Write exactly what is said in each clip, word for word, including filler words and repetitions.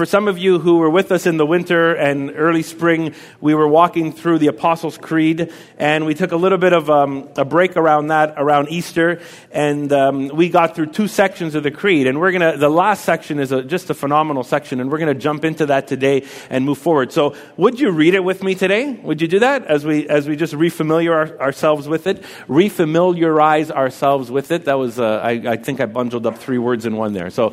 for some of you who were with us in the winter and early spring, we were walking through the Apostles' Creed, and we took a little bit of um, a break around that, around Easter, and um, we got through two sections of the Creed, and we're going to, the last section is a, just a phenomenal section, and we're going to jump into that today and move forward. So would you read it with me today? Would you do that as we as we just refamiliar our, ourselves with it? Refamiliarize ourselves with it. That was, uh, I, I think I bundled up three words in one there. So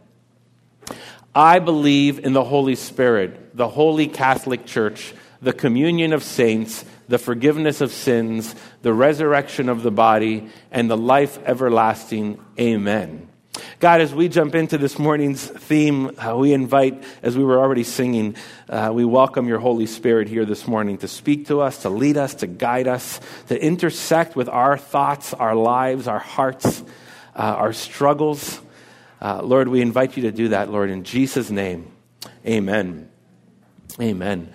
I believe in the Holy Spirit, the Holy Catholic Church, the communion of saints, the forgiveness of sins, the resurrection of the body, and the life everlasting. Amen. God, as we jump into this morning's theme, uh, we invite, as we were already singing, uh, we welcome your Holy Spirit here this morning to speak to us, to lead us, to guide us, to intersect with our thoughts, our lives, our hearts, uh, our struggles. Uh, Lord, we invite you to do that, Lord, in Jesus' name. Amen. Amen.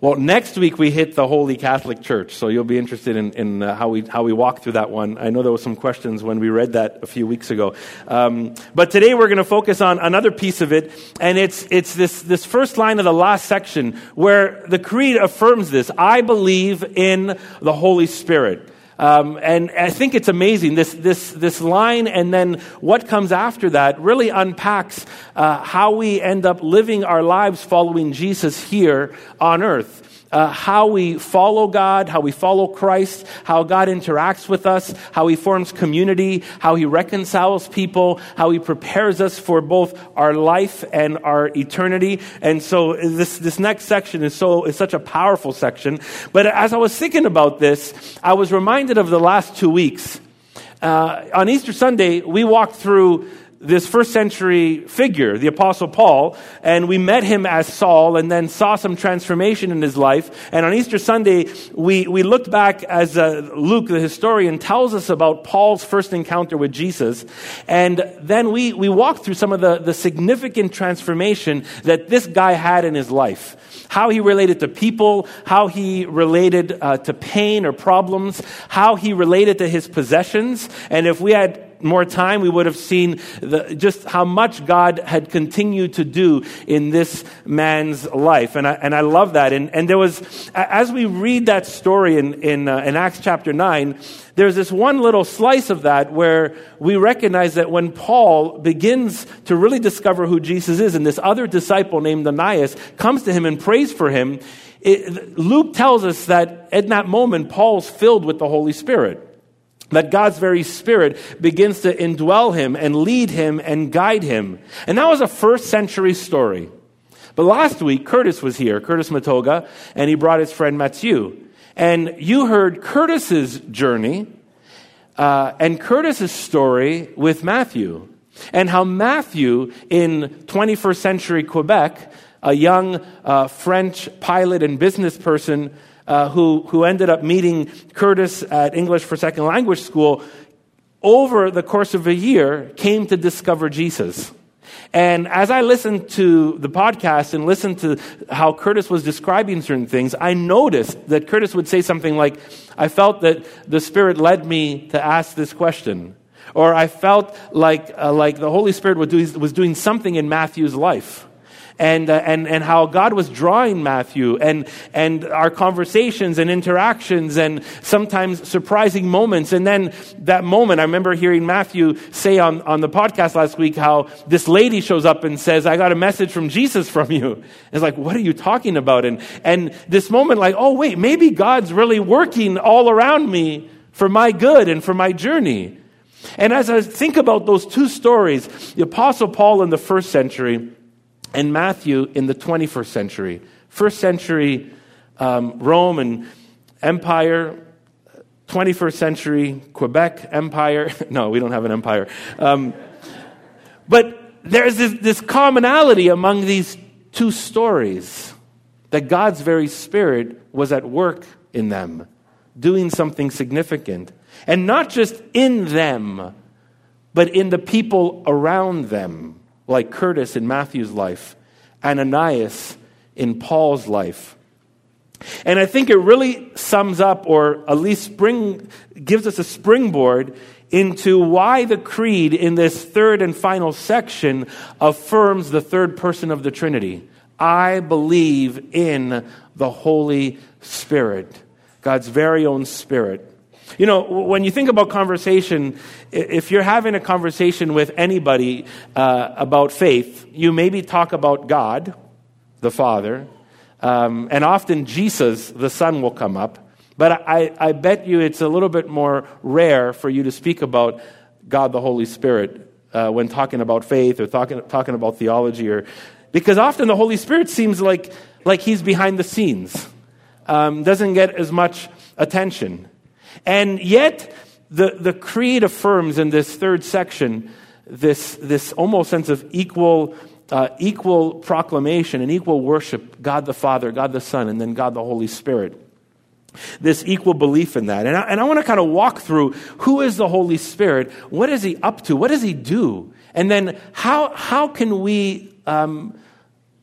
Well, next week we hit the Holy Catholic Church, so you'll be interested in, in uh, how we how we walk through that one. I know there were some questions when we read that a few weeks ago, um, but today we're going to focus on another piece of it, and it's it's this this first line of the last section where the Creed affirms this: I believe in the Holy Spirit. Um, and I think it's amazing, this this this line and then what comes after that really unpacks uh, how we end up living our lives following Jesus here on earth. Uh, how we follow God, how we follow Christ, how God interacts with us, how he forms community, how he reconciles people, how he prepares us for both our life and our eternity. And so this this next section is so is such a powerful section. But as I was thinking about this, I was reminded of the last two weeks. Uh, on Easter Sunday, we walked through this first century figure, the Apostle Paul, and we met him as Saul and then saw some transformation in his life. And on Easter Sunday, we, we looked back as uh, Luke, the historian, tells us about Paul's first encounter with Jesus. And then we, we walked through some of the, the significant transformation that this guy had in his life. How he related to people, how he related uh, to pain or problems, how he related to his possessions. And if we had more time, we would have seen the, just how much God had continued to do in this man's life. And I, and I love that. And, and there was, as we read that story in, in, uh, in Acts chapter nine, there's this one little slice of that where we recognize that when Paul begins to really discover who Jesus is, and this other disciple named Ananias comes to him and prays for him, it, Luke tells us that at that moment, Paul's filled with the Holy Spirit. That God's very Spirit begins to indwell him and lead him and guide him. And that was a first century story. But last week, Curtis was here, Curtis Matoga, and he brought his friend Mathieu. And you heard Curtis's journey uh, and Curtis's story with Matthew. And how Matthew, in twenty-first century Quebec, a young uh, French pilot and business person, Uh, who, who ended up meeting Curtis at English for Second Language School, over the course of a year, came to discover Jesus. And as I listened to the podcast and listened to how Curtis was describing certain things, I noticed that Curtis would say something like, I felt that the Spirit led me to ask this question. Or I felt like uh, like the Holy Spirit would do, was doing something in Matthew's life. And, uh, and and how God was drawing Matthew, and and our conversations and interactions and sometimes surprising moments. And then that moment, I remember hearing Matthew say on, on the podcast last week how this lady shows up and says, I got a message from Jesus from you. And it's like, what are you talking about? And and this moment like, oh wait, maybe God's really working all around me for my good and for my journey. And as I think about those two stories, the Apostle Paul in the first century, and Matthew in the twenty-first century. First century um, Roman Empire, twenty-first century Quebec Empire. No, we don't have an empire. Um, but there's this, this commonality among these two stories that God's very Spirit was at work in them, doing something significant. And not just in them, but in the people around them, like Curtis in Matthew's life, Ananias in Paul's life. And I think it really sums up, or at least spring, gives us a springboard into why the Creed in this third and final section affirms the third person of the Trinity. I believe in the Holy Spirit, God's very own Spirit. You know, when you think about conversation, if you're having a conversation with anybody uh, about faith, you maybe talk about God, the Father, um, and often Jesus, the Son, will come up. But I, I bet you it's a little bit more rare for you to speak about God, the Holy Spirit, uh, when talking about faith or talking talking about theology, or because often the Holy Spirit seems like like he's behind the scenes, um, doesn't get as much attention. And yet, the, the Creed affirms in this third section this this almost sense of equal uh, equal proclamation and equal worship, God the Father, God the Son, and then God the Holy Spirit. This equal belief in that. And I, and I want to kind of walk through who is the Holy Spirit, what is he up to, what does he do, and then how, how can we um,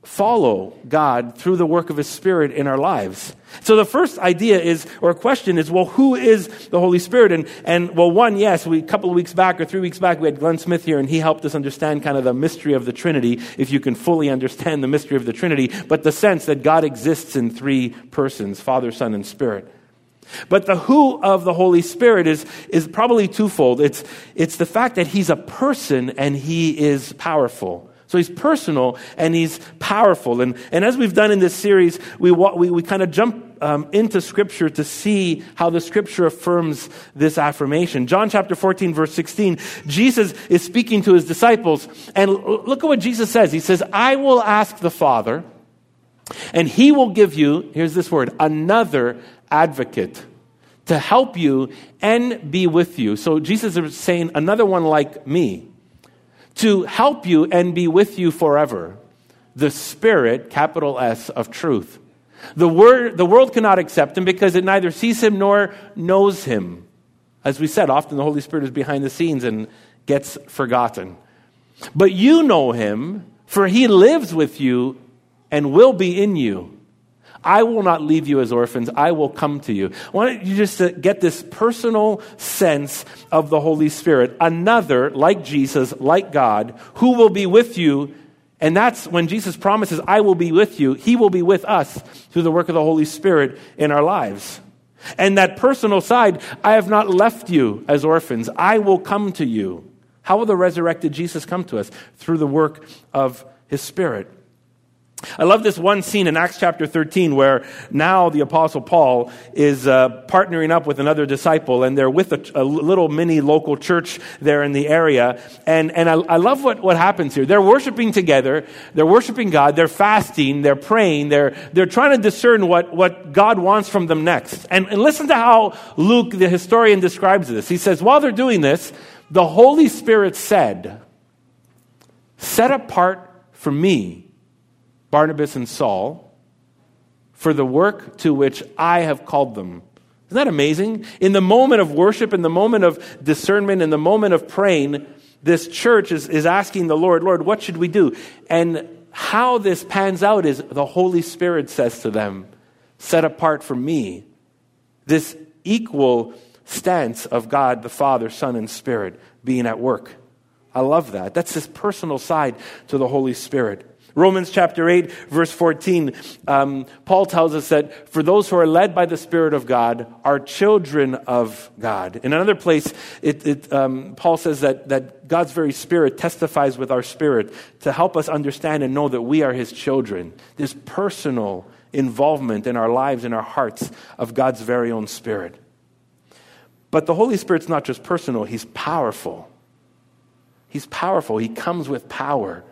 follow God through the work of his Spirit in our lives. So the first idea is, or question is, well, who is the Holy Spirit? And, and well, one, yes, we, a couple of weeks back or three weeks back, we had Glenn Smith here, and he helped us understand kind of the mystery of the Trinity, if you can fully understand the mystery of the Trinity, but the sense that God exists in three persons, Father, Son, and Spirit. But the who of the Holy Spirit is, is probably twofold. It's, it's the fact that he's a person and he is powerful. So he's personal and he's powerful. And, and as we've done in this series, we we, we kind of jump um, into Scripture to see how the Scripture affirms this affirmation. John chapter fourteen, verse sixteen, Jesus is speaking to his disciples. And l- look at what Jesus says. He says, I will ask the Father, and he will give you, here's this word, another advocate to help you and be with you. So Jesus is saying, another one like me, to help you and be with you forever, the Spirit, capital S, of truth. The word, the world cannot accept him because it neither sees him nor knows him. As we said, often the Holy Spirit is behind the scenes and gets forgotten. But you know him, for he lives with you and will be in you. I will not leave you as orphans. I will come to you. I want you just to get this personal sense of the Holy Spirit. Another, like Jesus, like God, who will be with you. And that's when Jesus promises, I will be with you. He will be with us through the work of the Holy Spirit in our lives. And that personal side, I have not left you as orphans. I will come to you. How will the resurrected Jesus come to us? Through the work of his Spirit. I love this one scene in Acts chapter thirteen where now the Apostle Paul is uh, partnering up with another disciple, and they're with a, a little mini local church there in the area. And, and I, I love what, what happens here. They're worshiping together. They're worshiping God. They're fasting. They're praying. They're, they're trying to discern what, what God wants from them next. And, and listen to how Luke, the historian, describes this. He says, while they're doing this, the Holy Spirit said, set apart for me Barnabas and Saul, for the work to which I have called them. Isn't that amazing? In the moment of worship, in the moment of discernment, in the moment of praying, this church is, is asking the Lord, Lord, what should we do? And how this pans out is the Holy Spirit says to them, set apart for me. This equal stance of God, the Father, Son, and Spirit being at work. I love that. That's this personal side to the Holy Spirit. Romans chapter eight, verse fourteen, um, Paul tells us that for those who are led by the Spirit of God are children of God. In another place, it, it, um, Paul says that, that God's very Spirit testifies with our spirit to help us understand and know that we are his children. This personal involvement in our lives, in our hearts, of God's very own Spirit. But the Holy Spirit's not just personal, he's powerful. He's powerful. He comes with power.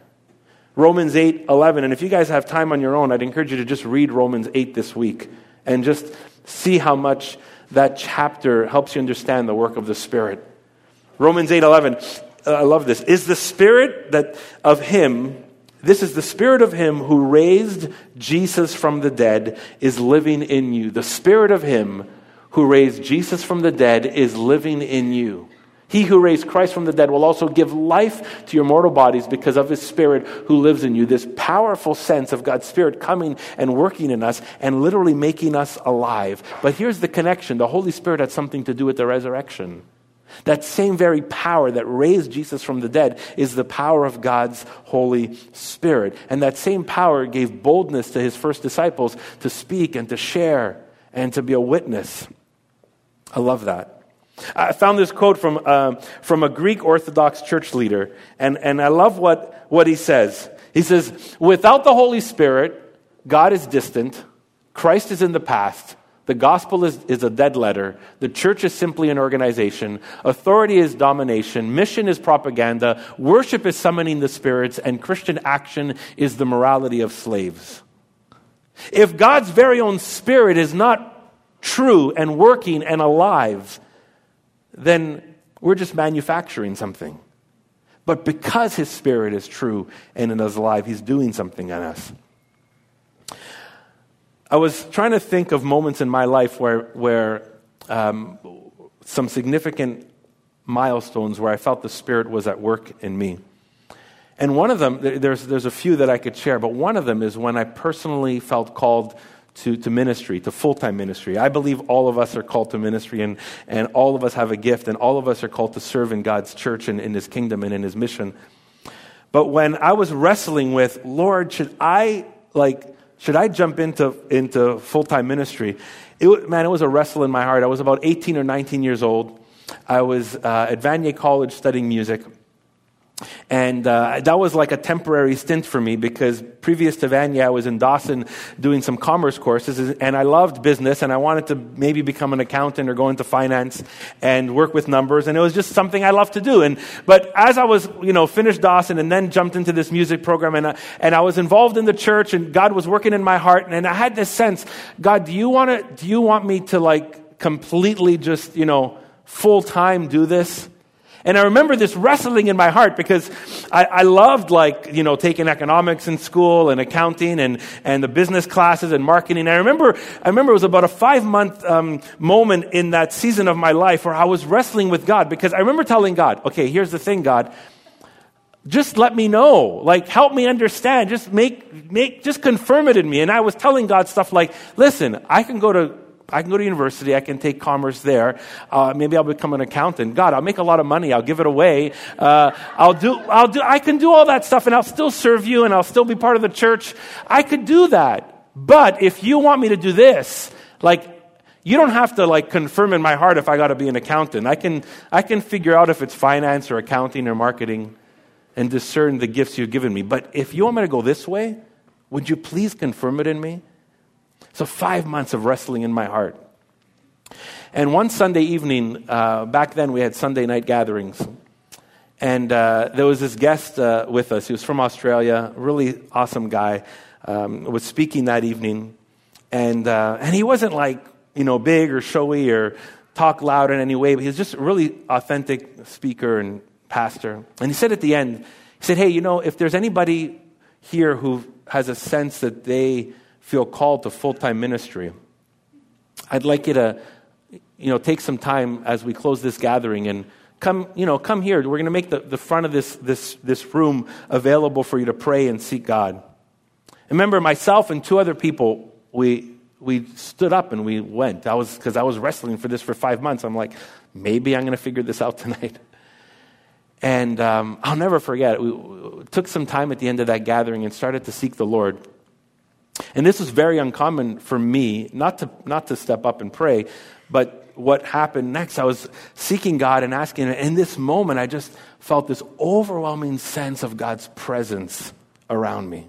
Romans eight, eleven, and if you guys have time on your own, I'd encourage you to just read Romans eight this week and just see how much that chapter helps you understand the work of the Spirit. Romans eight, eleven, I love this. Is the Spirit that of him This is the Spirit of him who raised Jesus from the dead is living in you. The Spirit of him who raised Jesus from the dead is living in you. He who raised Christ from the dead will also give life to your mortal bodies because of his Spirit who lives in you. This powerful sense of God's Spirit coming and working in us and literally making us alive. But here's the connection. The Holy Spirit had something to do with the resurrection. That same very power that raised Jesus from the dead is the power of God's Holy Spirit. And that same power gave boldness to his first disciples to speak and to share and to be a witness. I love that. I found this quote from uh, from a Greek Orthodox church leader, and, and I love what, what he says. He says, without the Holy Spirit, God is distant, Christ is in the past, the gospel is, is a dead letter, the church is simply an organization, authority is domination, mission is propaganda, worship is summoning the spirits, and Christian action is the morality of slaves. If God's very own Spirit is not true and working and alive, then we're just manufacturing something. But because his Spirit is true and in us alive, he's doing something in us. I was trying to think of moments in my life where where um, some significant milestones where I felt the Spirit was at work in me. And one of them, there's there's a few that I could share, but one of them is when I personally felt called To, to ministry, to full-time ministry. I believe all of us are called to ministry, and, and all of us have a gift, and all of us are called to serve in God's church and in his kingdom and in his mission. But when I was wrestling with, Lord, should I like should I jump into into full-time ministry? It, man, it was a wrestle in my heart. I was about eighteen or nineteen years old. I was uh, at Vanier College studying music. And uh, that was like a temporary stint for me because previous to Vanier, I was in Dawson doing some commerce courses, and I loved business, and I wanted to maybe become an accountant or go into finance and work with numbers, and it was just something I loved to do. And but as I was, you know, finished Dawson and then jumped into this music program, and I, and I was involved in the church, and God was working in my heart, and I had this sense, God, do you want to? Do you want me to like completely just, you know, full time do this? And I remember this wrestling in my heart because I, I loved, like, you know, taking economics in school and accounting and, and the business classes and marketing. I remember, I remember it was about a five-month um, moment in that season of my life where I was wrestling with God because I remember telling God, okay, here's the thing, God, just let me know, like, help me understand, just make, make, just confirm it in me. And I was telling God stuff like, listen, I can go to I can go to university. I can take commerce there. Uh, maybe I'll become an accountant. God, I'll make a lot of money. I'll give it away. Uh, I'll do. I'll do. I can do all that stuff, and I'll still serve you, and I'll still be part of the church. I could do that. But if you want me to do this, like, you don't have to like confirm in my heart if I got to be an accountant. I can. I can figure out if it's finance or accounting or marketing, and discern the gifts you've given me. But if you want me to go this way, would you please confirm it in me? So five months of wrestling in my heart. And one Sunday evening, uh, back then we had Sunday night gatherings. And uh, there was this guest uh, with us. He was from Australia, really awesome guy, um, was speaking that evening. And uh, and he wasn't like, you know, big or showy or talk loud in any way, but he was just a really authentic speaker and pastor. And he said at the end, he said, hey, you know, if there's anybody here who has a sense that they feel called to full-time ministry, I'd like you to, you know, take some time as we close this gathering and come, you know, come here. We're going to make the, the front of this, this, this room available for you to pray and seek God. Remember, myself and two other people, we we stood up and we went. I was, because I was wrestling for this for five months. I'm like, maybe I'm going to figure this out tonight. And um, I'll never forget it. We, we took some time at the end of that gathering and started to seek the Lord. And this was very uncommon for me, not to not to step up and pray, but what happened next, I was seeking God and asking, and in this moment, I just felt this overwhelming sense of God's presence around me.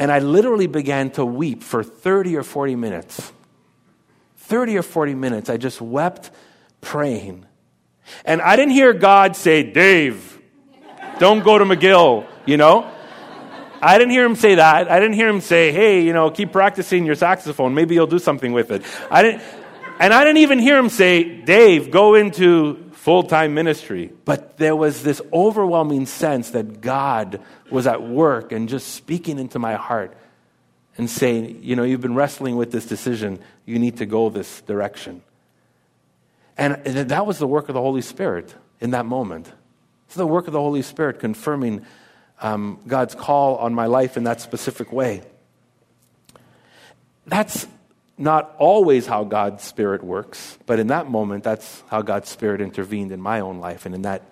And I literally began to weep for thirty or forty minutes. thirty or forty minutes, I just wept praying. And I didn't hear God say, Dave, don't go to McGill, you know? I didn't hear him say that. I didn't hear him say, hey, you know, keep practicing your saxophone. Maybe you'll do something with it. I didn't, and I didn't even hear him say, Dave, go into full-time ministry. But there was this overwhelming sense that God was at work and just speaking into my heart and saying, you know, you've been wrestling with this decision. You need to go this direction. And that was the work of the Holy Spirit in that moment. It's the work of the Holy Spirit confirming um, God's call on my life in that specific way. That's not always how God's Spirit works, but in that moment, that's how God's Spirit intervened in my own life and in that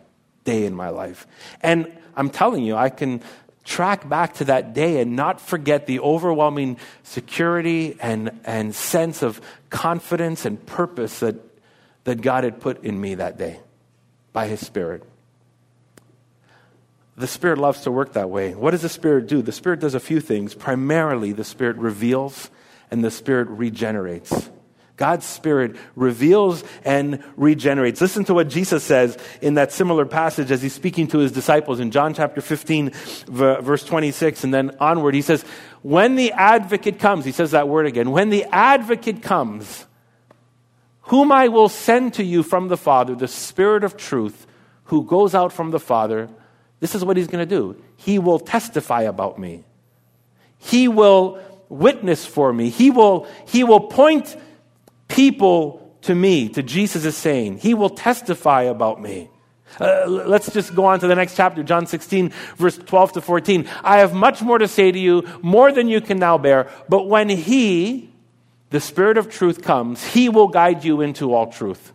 day in my life. And I'm telling you, I can track back to that day and not forget the overwhelming security and, and sense of confidence and purpose that, that God had put in me that day by His Spirit. The Spirit loves to work that way. What does the Spirit do? The Spirit does a few things. Primarily, the Spirit reveals and the Spirit regenerates. God's Spirit reveals and regenerates. Listen to what Jesus says in that similar passage as He's speaking to His disciples in John chapter fifteen, verse twenty-six, and then onward. He says, when the Advocate comes, He says that word again, when the Advocate comes, whom I will send to you from the Father, the Spirit of truth, who goes out from the Father, this is what He's going to do. He will testify about me. He will witness for me. He will, he will point people to me, to Jesus is saying. He will testify about me. Uh, let's just go on to the next chapter, John sixteen, verse twelve to fourteen. I have much more to say to you, more than you can now bear. But when He, the Spirit of truth, comes, He will guide you into all truth.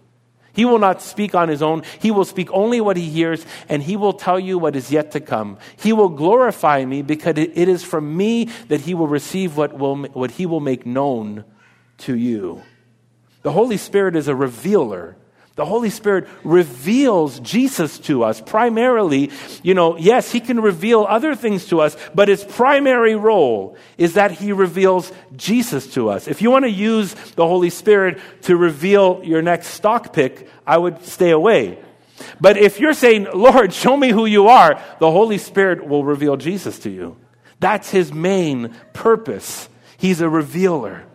He will not speak on His own. He will speak only what He hears, and He will tell you what is yet to come. He will glorify me, because it is from me that He will receive what will what He will make known to you. The Holy Spirit is a revealer. The Holy Spirit reveals Jesus to us primarily. You know, yes, He can reveal other things to us, but His primary role is that He reveals Jesus to us. If you want to use the Holy Spirit to reveal your next stock pick, I would stay away. But if you're saying, Lord, show me who you are, the Holy Spirit will reveal Jesus to you. That's His main purpose. He's a revealer.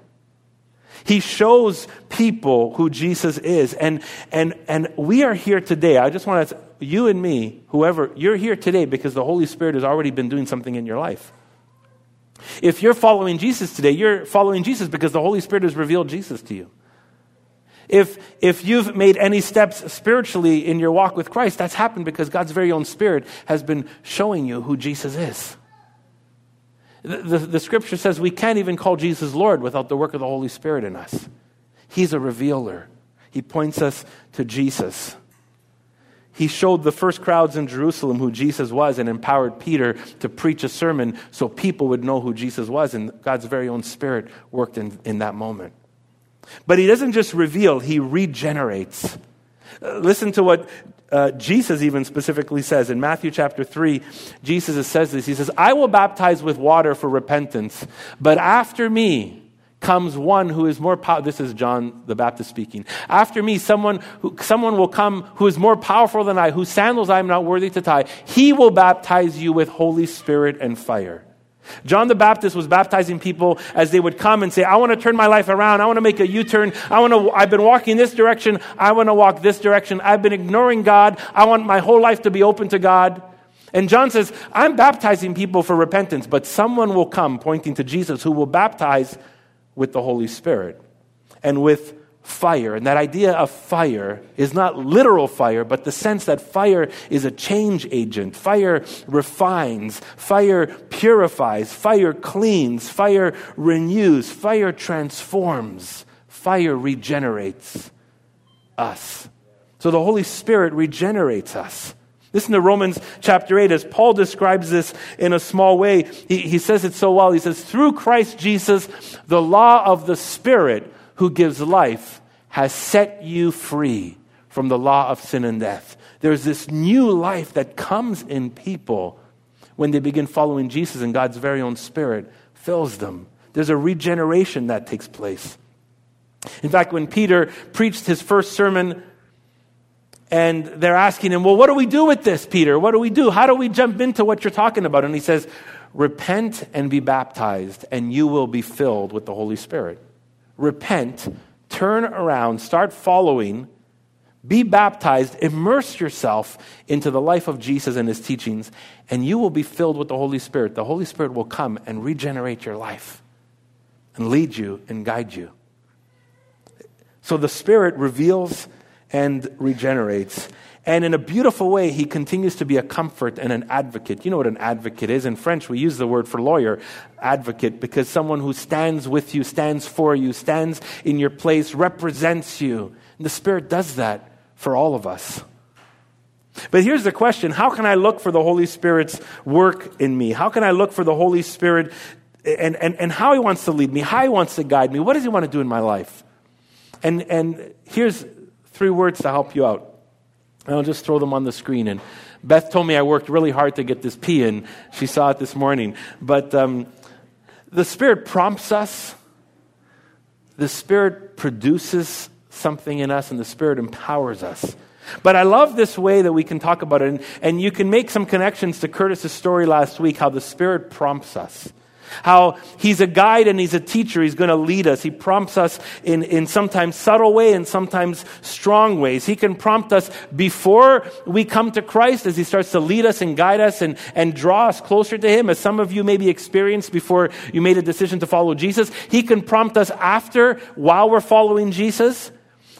He shows people who Jesus is. And and and we are here today. I just want to ask you and me, whoever, you're here today because the Holy Spirit has already been doing something in your life. If you're following Jesus today, you're following Jesus because the Holy Spirit has revealed Jesus to you. If if you've made any steps spiritually in your walk with Christ, that's happened because God's very own Spirit has been showing you who Jesus is. The, the, the scripture says we can't even call Jesus Lord without the work of the Holy Spirit in us. He's a revealer. He points us to Jesus. He showed the first crowds in Jerusalem who Jesus was and empowered Peter to preach a sermon so people would know who Jesus was, and God's very own Spirit worked in, in that moment. But He doesn't just reveal, He regenerates. Uh, listen to what Uh, Jesus even specifically says in Matthew chapter three, Jesus says this. He says, I will baptize with water for repentance, but after me comes one who is more powerful. This is John the Baptist speaking. After me, someone who, someone will come who is more powerful than I, whose sandals I am not worthy to tie. He will baptize you with Holy Spirit and fire. John the Baptist was baptizing people as they would come and say, I want to turn my life around. I want to make a U-turn. I want to, I've been walking this direction. I want to walk this direction. I've been ignoring God. I want my whole life to be open to God. And John says, I'm baptizing people for repentance, but someone will come, pointing to Jesus, who will baptize with the Holy Spirit and with fire. And that idea of fire is not literal fire, but the sense that fire is a change agent. Fire refines, fire purifies, fire cleans, fire renews, fire transforms, fire regenerates us. So the Holy Spirit regenerates us. Listen to Romans chapter eight, as Paul describes this in a small way. He, he says it so well. He says, through Christ Jesus, the law of the Spirit who gives life has set you free from the law of sin and death. There's this new life that comes in people when they begin following Jesus, and God's very own Spirit fills them. There's a regeneration that takes place. In fact, when Peter preached his first sermon, and they're asking him, well, what do we do with this, Peter? What do we do? How do we jump into what you're talking about? And he says, repent and be baptized, and you will be filled with the Holy Spirit. Repent, turn around, start following Be baptized, immerse yourself into the life of Jesus and his teachings, and you will be filled with the Holy Spirit. The Holy Spirit will come and regenerate your life and lead you and guide you. So the Spirit reveals and regenerates. And in a beautiful way, he continues to be a comfort and an advocate. You know what an advocate is? In French, we use the word for lawyer, advocate, because someone who stands with you, stands for you, stands in your place, represents you. And the Spirit does that for all of us. But here's the question: how can I look for the Holy Spirit's work in me? How can I look for the Holy Spirit and, and, and how he wants to lead me, how he wants to guide me? What does he want to do in my life? And and here's three words to help you out. And I'll just throw them on the screen. And Beth told me I worked really hard to get this P, and she saw it this morning. But um, the Spirit prompts us. The Spirit produces something in us, and the Spirit empowers us. But I love this way that we can talk about it. And, and you can make some connections to Curtis's story last week, how the Spirit prompts us. How he's a guide and he's a teacher. He's going to lead us. He prompts us in, in sometimes subtle way and sometimes strong ways. He can prompt us before we come to Christ as he starts to lead us and guide us and, and draw us closer to him, as some of you maybe experienced before you made a decision to follow Jesus. He can prompt us after, while we're following Jesus.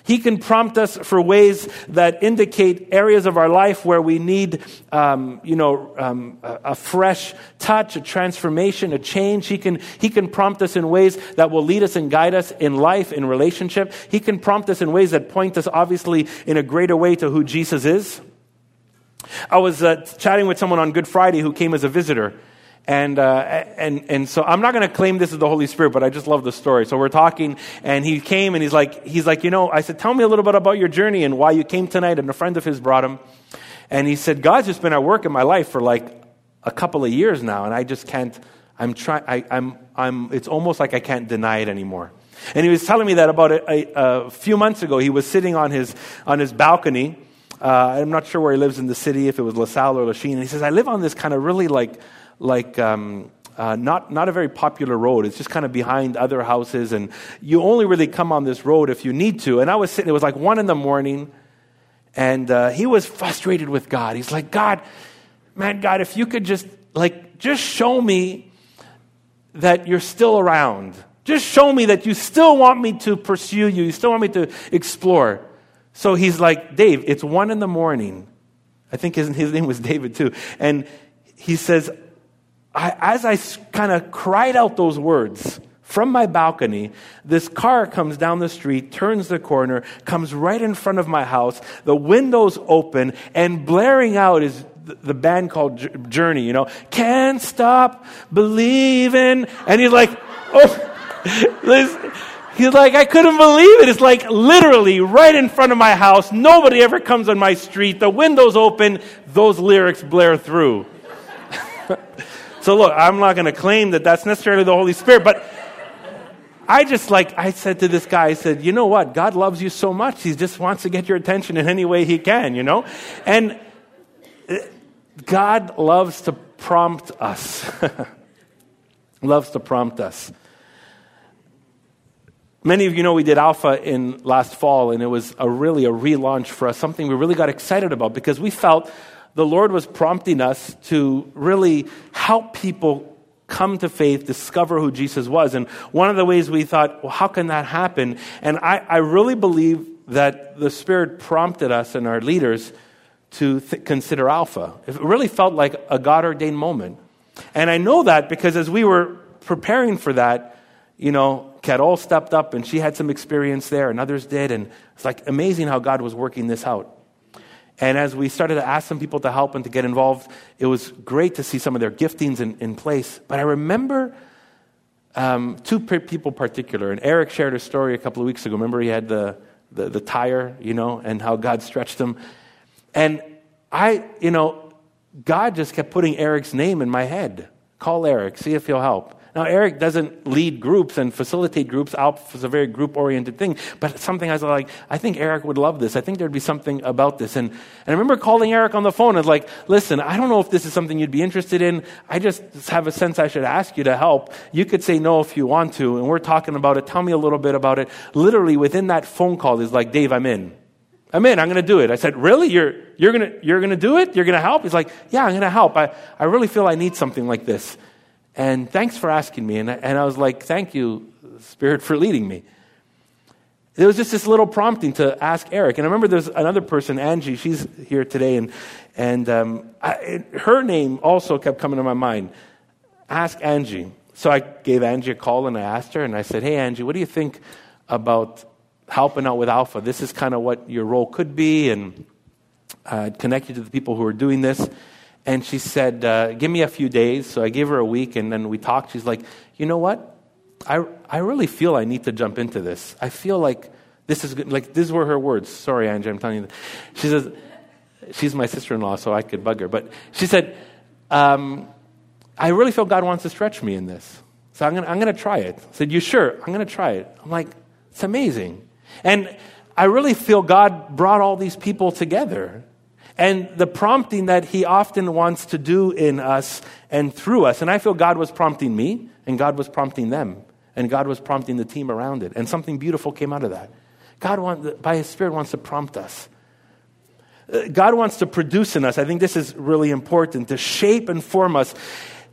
He can prompt us for ways that indicate areas of our life where we need, um, you know, um, a, a fresh touch, a transformation, a change. He can, he can prompt us in ways that will lead us and guide us in life, in relationship. He can prompt us in ways that point us, obviously, in a greater way to who Jesus is. I was uh, chatting with someone on Good Friday who came as a visitor. And, uh, and, and so I'm not going to claim this is the Holy Spirit, but I just love the story. So we're talking, and he came and he's like, he's like, you know, I said, tell me a little bit about your journey and why you came tonight. And a friend of his brought him. And he said, God's just been at work in my life for like a couple of years now. And I just can't, I'm trying, I, I'm, I'm, it's almost like I can't deny it anymore. And he was telling me that about a, a, a few months ago. He was sitting on his, on his balcony. Uh, I'm not sure where he lives in the city, if it was LaSalle or Lachine. And he says, I live on this kind of really like, like um, uh, not not a very popular road. It's just kind of behind other houses, and you only really come on this road if you need to. And I was sitting, it was like one in the morning, and uh, he was frustrated with God. He's like, God, man, God, if you could just, like, just show me that you're still around. Just show me that you still want me to pursue you. You still want me to explore. So he's like, Dave, it's one in the morning. I think his, his name was David too. And he says, I, as I kind of cried out those words from my balcony, this car comes down the street, turns the corner, comes right in front of my house, the windows open, and blaring out is the, the band called Journey, you know, Can't Stop Believing. And he's like, oh, this, he's like, I couldn't believe it. It's like literally right in front of my house. Nobody ever comes on my street. The windows open. Those lyrics blare through. So look, I'm not going to claim that that's necessarily the Holy Spirit, but I just like, I said to this guy, I said, you know what? God loves you so much. He just wants to get your attention in any way he can, you know? And God loves to prompt us. Loves to prompt us. Many of you know we did Alpha in last fall, and it was a really a relaunch for us, something we really got excited about because we felt the Lord was prompting us to really help people come to faith, discover who Jesus was. And one of the ways we thought, well, how can that happen? And I, I really believe that the Spirit prompted us and our leaders to th- consider Alpha. It really felt like a God-ordained moment. And I know that because as we were preparing for that, you know, Carol stepped up and she had some experience there and others did. And it's like amazing how God was working this out. And as we started to ask some people to help and to get involved, it was great to see some of their giftings in, in place. But I remember um, two people in particular, and Eric shared a story a couple of weeks ago. Remember he had the, the, the tire, you know, and how God stretched him. And I, you know, God just kept putting Eric's name in my head. Call Eric, see if he'll help. Now, Eric doesn't lead groups and facilitate groups. Alpha is a very group-oriented thing. But something I was like, I think Eric would love this. I think there'd be something about this. And, and I remember calling Eric on the phone. I was like, listen, I don't know if this is something you'd be interested in. I just have a sense I should ask you to help. You could say no if you want to. And we're talking about it. Tell me a little bit about it. Literally within that phone call, he's like, Dave, I'm in. I'm in. I'm going to do it. I said, really? You're you're going to you're going to do it? You're going to help? He's like, yeah, I'm going to help. I, I really feel I need something like this. And thanks for asking me. And I, and I was like, thank you, Spirit, for leading me. There was just this little prompting to ask Eric. And I remember there's another person, Angie. She's here today. And and um, I, her name also kept coming to my mind. Ask Angie. So I gave Angie a call and I asked her. And I said, hey, Angie, what do you think about helping out with Alpha? This is kind of what your role could be, and uh, connect you to the people who are doing this. And she said, uh, give me a few days. So I gave her a week, and then we talked. She's like, you know what? I, I really feel I need to jump into this. I feel like this is good. Like, these were her words. Sorry, Angie, I'm telling you. She says, she's my sister-in-law, so I could bug her. But she said, um, I really feel God wants to stretch me in this. So I'm going I'm going to try it. I said, you sure? I'm going to try it. I'm like, it's amazing. And I really feel God brought all these people together. And the prompting that he often wants to do in us and through us. And I feel God was prompting me, and God was prompting them, and God was prompting the team around it. And something beautiful came out of that. God, want, by his Spirit, wants to prompt us. God wants to produce in us. I think this is really important, to shape and form us,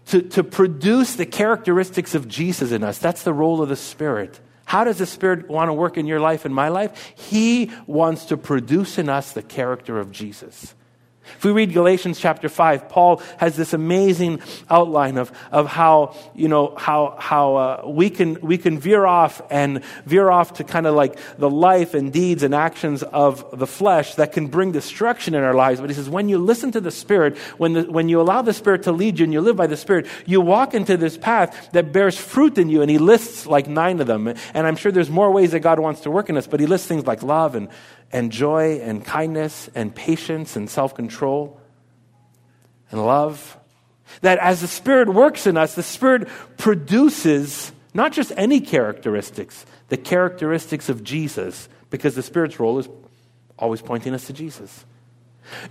to, to produce the characteristics of Jesus in us. That's the role of the Spirit. How does the Spirit want to work in your life and my life? He wants to produce in us the character of Jesus. If we read Galatians chapter five, Paul has this amazing outline of, of how, you know, how how uh, we can we can veer off and veer off to kind of like the life and deeds and actions of the flesh that can bring destruction in our lives. But he says, when you listen to the Spirit, when the, when you allow the Spirit to lead you and you live by the Spirit, you walk into this path that bears fruit in you. And he lists like nine of them. And I'm sure there's more ways that God wants to work in us, but he lists things like love and and joy and kindness and patience and self-control and love. That as the Spirit works in us, the Spirit produces not just any characteristics, the characteristics of Jesus, because the Spirit's role is always pointing us to Jesus.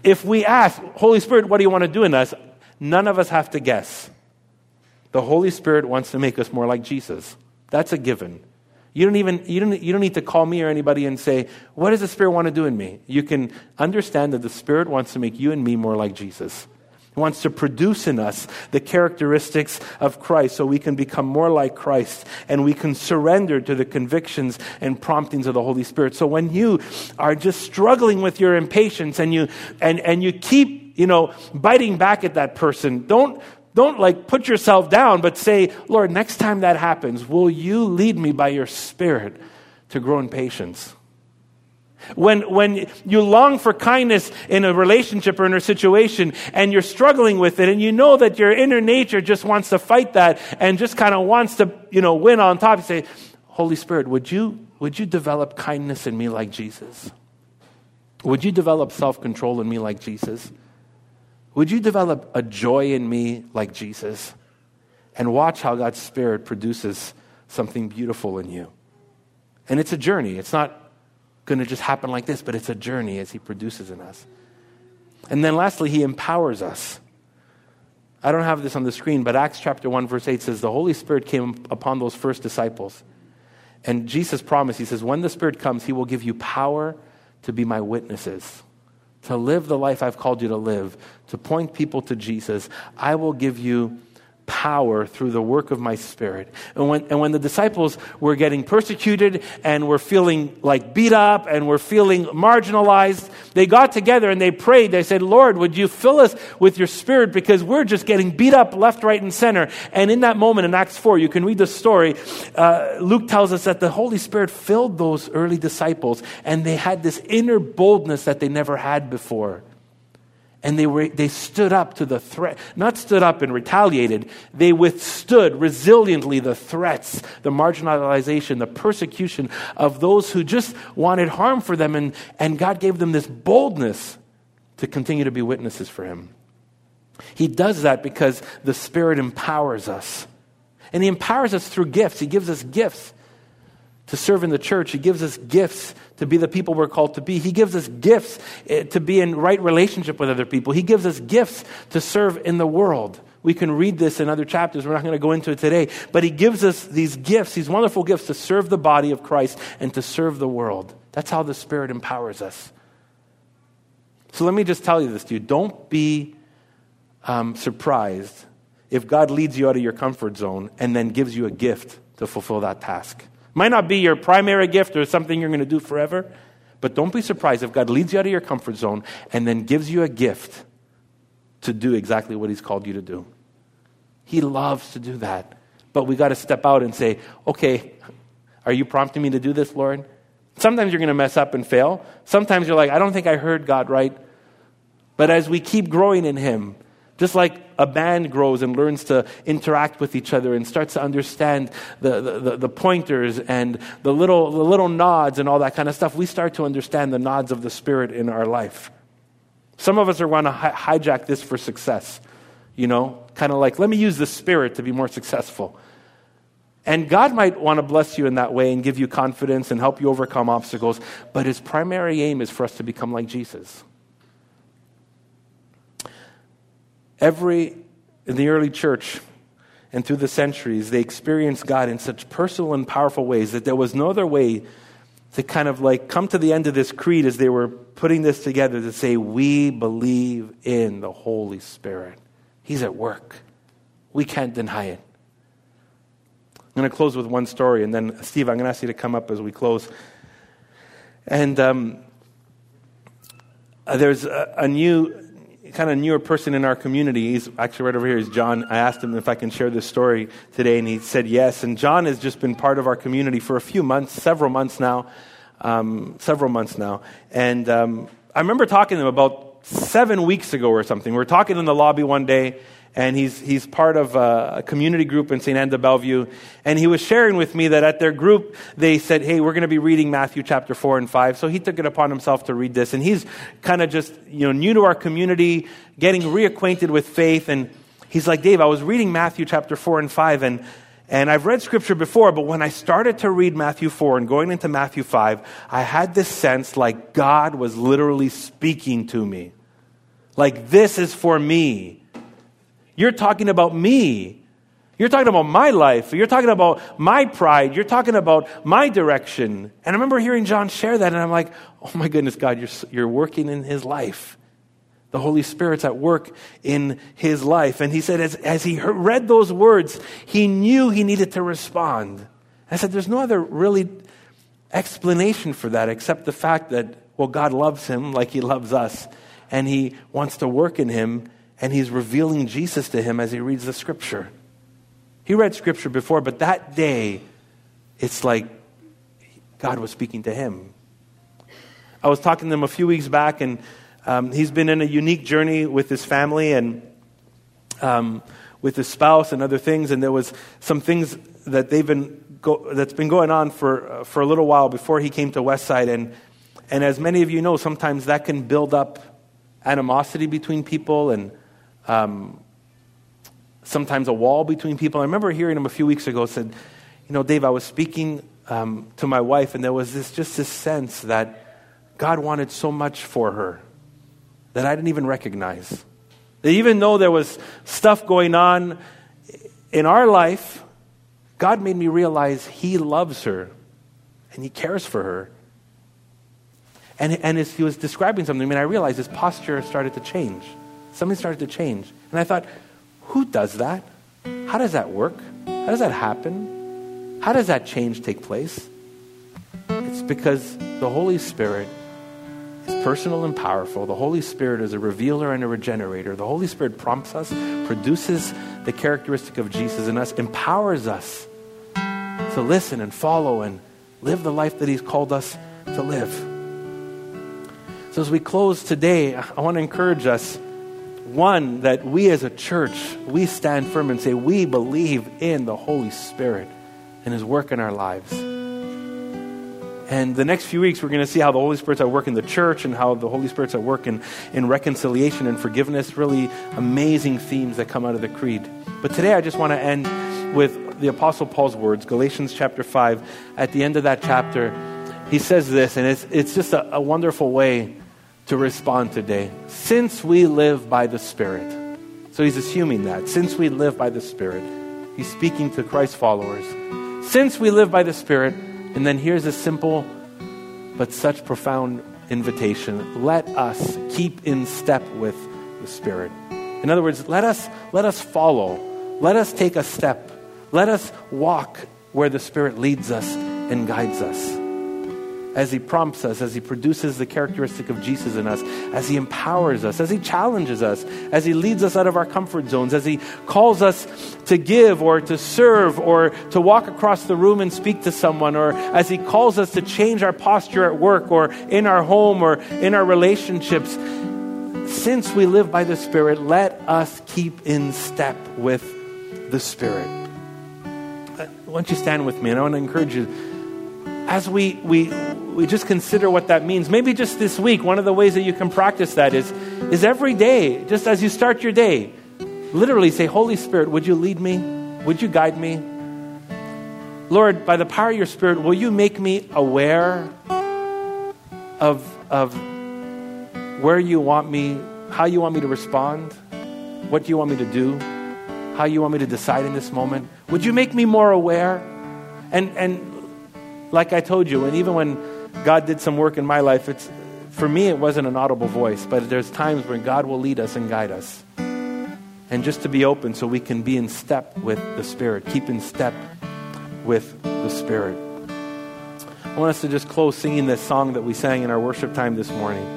If we ask, Holy Spirit, what do you want to do in us? None of us have to guess. The Holy Spirit wants to make us more like Jesus. That's a given. You don't even you don't you don't need to call me or anybody and say, what does the Spirit want to do in me? You can understand that the Spirit wants to make you and me more like Jesus. He wants to produce in us the characteristics of Christ so we can become more like Christ, and we can surrender to the convictions and promptings of the Holy Spirit. So when you are just struggling with your impatience and you and, and you keep, you know, biting back at that person, don't Don't like put yourself down, but say, Lord, next time that happens, will you lead me by your Spirit to grow in patience? When when you long for kindness in a relationship or in a situation, and you're struggling with it, and you know that your inner nature just wants to fight that and just kind of wants to, you know, win on top, you say, Holy Spirit, would you would you develop kindness in me like Jesus? Would you develop self-control in me like Jesus? Would you develop a joy in me like Jesus? And watch how God's Spirit produces something beautiful in you. And it's a journey. It's not going to just happen like this, but it's a journey as he produces in us. And then lastly, he empowers us. I don't have this on the screen, but Acts chapter one, verse eight says, the Holy Spirit came upon those first disciples. And Jesus promised, he says, when the Spirit comes, he will give you power to be my witnesses. To live the life I've called you to live, to point people to Jesus, I will give you power through the work of my Spirit. And when and when the disciples were getting persecuted and were feeling like beat up and were feeling marginalized, they got together and they prayed. They said, Lord, would you fill us with your Spirit, because we're just getting beat up left, right, and center. And in that moment in Acts four, you can read the story. Uh, Luke tells us that the Holy Spirit filled those early disciples, and they had this inner boldness that they never had before. And they were they stood up to the threat, not stood up and retaliated. They withstood resiliently the threats, the marginalization, the persecution of those who just wanted harm for them. And, and God gave them this boldness to continue to be witnesses for him. He does that because the Spirit empowers us. And he empowers us through gifts. He gives us gifts to serve in the church. He gives us gifts to be the people we're called to be. He gives us gifts to be in right relationship with other people. He gives us gifts to serve in the world. We can read this in other chapters. We're not going to go into it today. But he gives us these gifts, these wonderful gifts, to serve the body of Christ and to serve the world. That's how the Spirit empowers us. So let me just tell you this, dude. Don't be um, surprised if God leads you out of your comfort zone and then gives you a gift to fulfill that task. Might not be your primary gift or something you're going to do forever, but don't be surprised if God leads you out of your comfort zone and then gives you a gift to do exactly what he's called you to do. He loves to do that. But we got to step out and say, okay, are you prompting me to do this, Lord? Sometimes you're going to mess up and fail. Sometimes you're like, I don't think I heard God right. But as we keep growing in him, just like a band grows and learns to interact with each other and starts to understand the, the, the pointers and the little, the little nods and all that kind of stuff, we start to understand the nods of the Spirit in our life. Some of us are going to hi- hijack this for success, you know, kind of like, let me use the Spirit to be more successful. And God might want to bless you in that way and give you confidence and help you overcome obstacles, but his primary aim is for us to become like Jesus. Every, in the early church and through the centuries, they experienced God in such personal and powerful ways that there was no other way to kind of like come to the end of this creed as they were putting this together to say, we believe in the Holy Spirit. He's at work. We can't deny it. I'm going to close with one story, and then Steve, I'm going to ask you to come up as we close. And um, there's a, a new... kind of newer person in our community. He's actually right over here is John. I asked him if I can share this story today, and he said yes. And John has just been part of our community for a few months, several months now, um, several months now. And um, I remember talking to him about seven weeks ago or something. We were talking in the lobby one day, and he's he's part of a community group in Saint Anne de Bellevue. And he was sharing with me that at their group, they said, hey, we're going to be reading Matthew chapter four and five. So he took it upon himself to read this. And he's kind of just, you know, new to our community, getting reacquainted with faith. And he's like, Dave, I was reading Matthew chapter four and five, and and I've read scripture before, but when I started to read Matthew four and going into Matthew five, I had this sense like God was literally speaking to me. Like, this is for me. You're talking about me. You're talking about my life. You're talking about my pride. You're talking about my direction. And I remember hearing John share that, and I'm like, oh my goodness, God, you're, you're working in his life. The Holy Spirit's at work in his life. And he said, as, as he heard, read those words, he knew he needed to respond. I said, there's no other really explanation for that except the fact that, well, God loves him like he loves us, and he wants to work in him. And he's revealing Jesus to him as he reads the scripture. He read scripture before, but that day, it's like God was speaking to him. I was talking to him a few weeks back, and um, he's been in a unique journey with his family and um, with his spouse and other things. And there was some things that they've been go- that's been going on for uh, for a little while before he came to Westside. And and as many of you know, sometimes that can build up animosity between people and Um, sometimes a wall between people. I remember hearing him a few weeks ago said, you know, Dave, I was speaking um, to my wife, and there was this just this sense that God wanted so much for her that I didn't even recognize. That even though there was stuff going on in our life, God made me realize he loves her and he cares for her. And, and as he was describing something, I mean, I realized his posture started to change. Something started to change. And I thought, who does that? How does that work? How does that happen? How does that change take place? It's because the Holy Spirit is personal and powerful. The Holy Spirit is a revealer and a regenerator. The Holy Spirit prompts us, produces the characteristic of Jesus in us, empowers us to listen and follow and live the life that he's called us to live. So as we close today, I want to encourage us, one, that we as a church, we stand firm and say we believe in the Holy Spirit and his work in our lives. And the next few weeks, we're going to see how the Holy Spirit's at work in the church and how the Holy Spirit's at work in, in reconciliation and forgiveness, really amazing themes that come out of the creed. But today, I just want to end with the Apostle Paul's words, Galatians chapter five. At the end of that chapter, he says this, and it's, it's just a, a wonderful way to respond today. Since we live by the Spirit. So he's assuming that. Since we live by the Spirit. He's speaking to Christ's followers. Since we live by the Spirit. And then here's a simple but such profound invitation. Let us keep in step with the Spirit. In other words, let us let us follow. Let us take a step. Let us walk where the Spirit leads us and guides us. As He prompts us, as He produces the characteristic of Jesus in us, as He empowers us, as He challenges us, as He leads us out of our comfort zones, as He calls us to give or to serve or to walk across the room and speak to someone, or as He calls us to change our posture at work or in our home or in our relationships. Since we live by the Spirit, let us keep in step with the Spirit. Why don't you stand with me? And I want to encourage you, as we we we just consider what that means. Maybe just this week, one of the ways that you can practice that is, is every day, just as you start your day, literally say, Holy Spirit, would you lead me? Would you guide me? Lord, by the power of your Spirit, will you make me aware of of where you want me, how you want me to respond, what you want me to do, how you want me to decide in this moment. Would you make me more aware? And and like I told you, and even when God did some work in my life, it's for me it wasn't an audible voice, but there's times when God will lead us and guide us. And just to be open so we can be in step with the Spirit, keep in step with the Spirit. I want us to just close singing this song that we sang in our worship time this morning.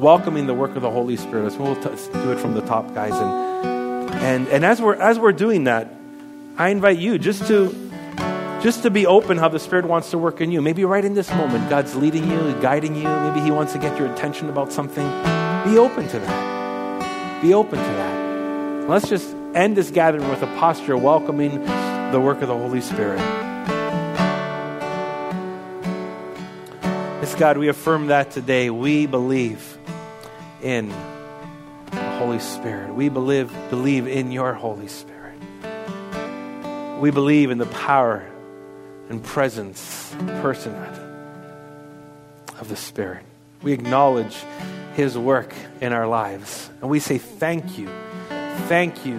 Welcoming the work of the Holy Spirit. So we'll t- do it from the top, guys. And and and as we're as we're doing that, I invite you just to just to be open how the Spirit wants to work in you. Maybe right in this moment, God's leading you, guiding you. Maybe He wants to get your attention about something. Be open to that. Be open to that. Let's just end this gathering with a posture welcoming the work of the Holy Spirit. Yes, God, we affirm that today. We believe in the Holy Spirit. We believe, believe in your Holy Spirit. We believe in the power and presence, person of the Spirit. We acknowledge His work in our lives. And we say thank you. Thank you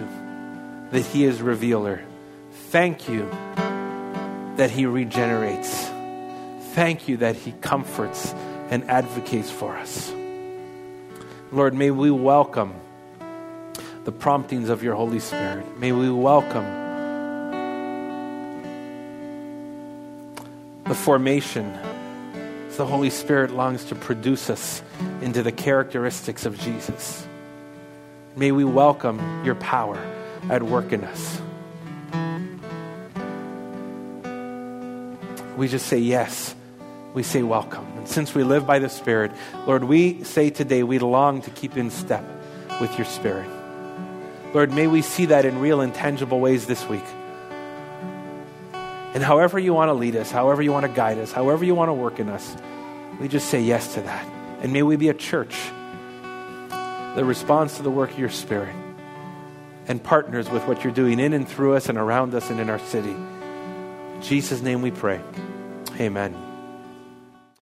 that He is revealer. Thank you that He regenerates. Thank you that He comforts and advocates for us. Lord, may we welcome the promptings of your Holy Spirit. May we welcome the formation as the Holy Spirit longs to produce us into the characteristics of Jesus. May we welcome your power at work in us. We just say yes. We say welcome. And since we live by the Spirit, Lord, we say today we long to keep in step with your Spirit. Lord, may we see that in real and tangible ways this week. And however you want to lead us, however you want to guide us, however you want to work in us, we just say yes to that. And may we be a church that responds to the work of your Spirit and partners with what you're doing in and through us and around us and in our city. In Jesus' name we pray. Amen.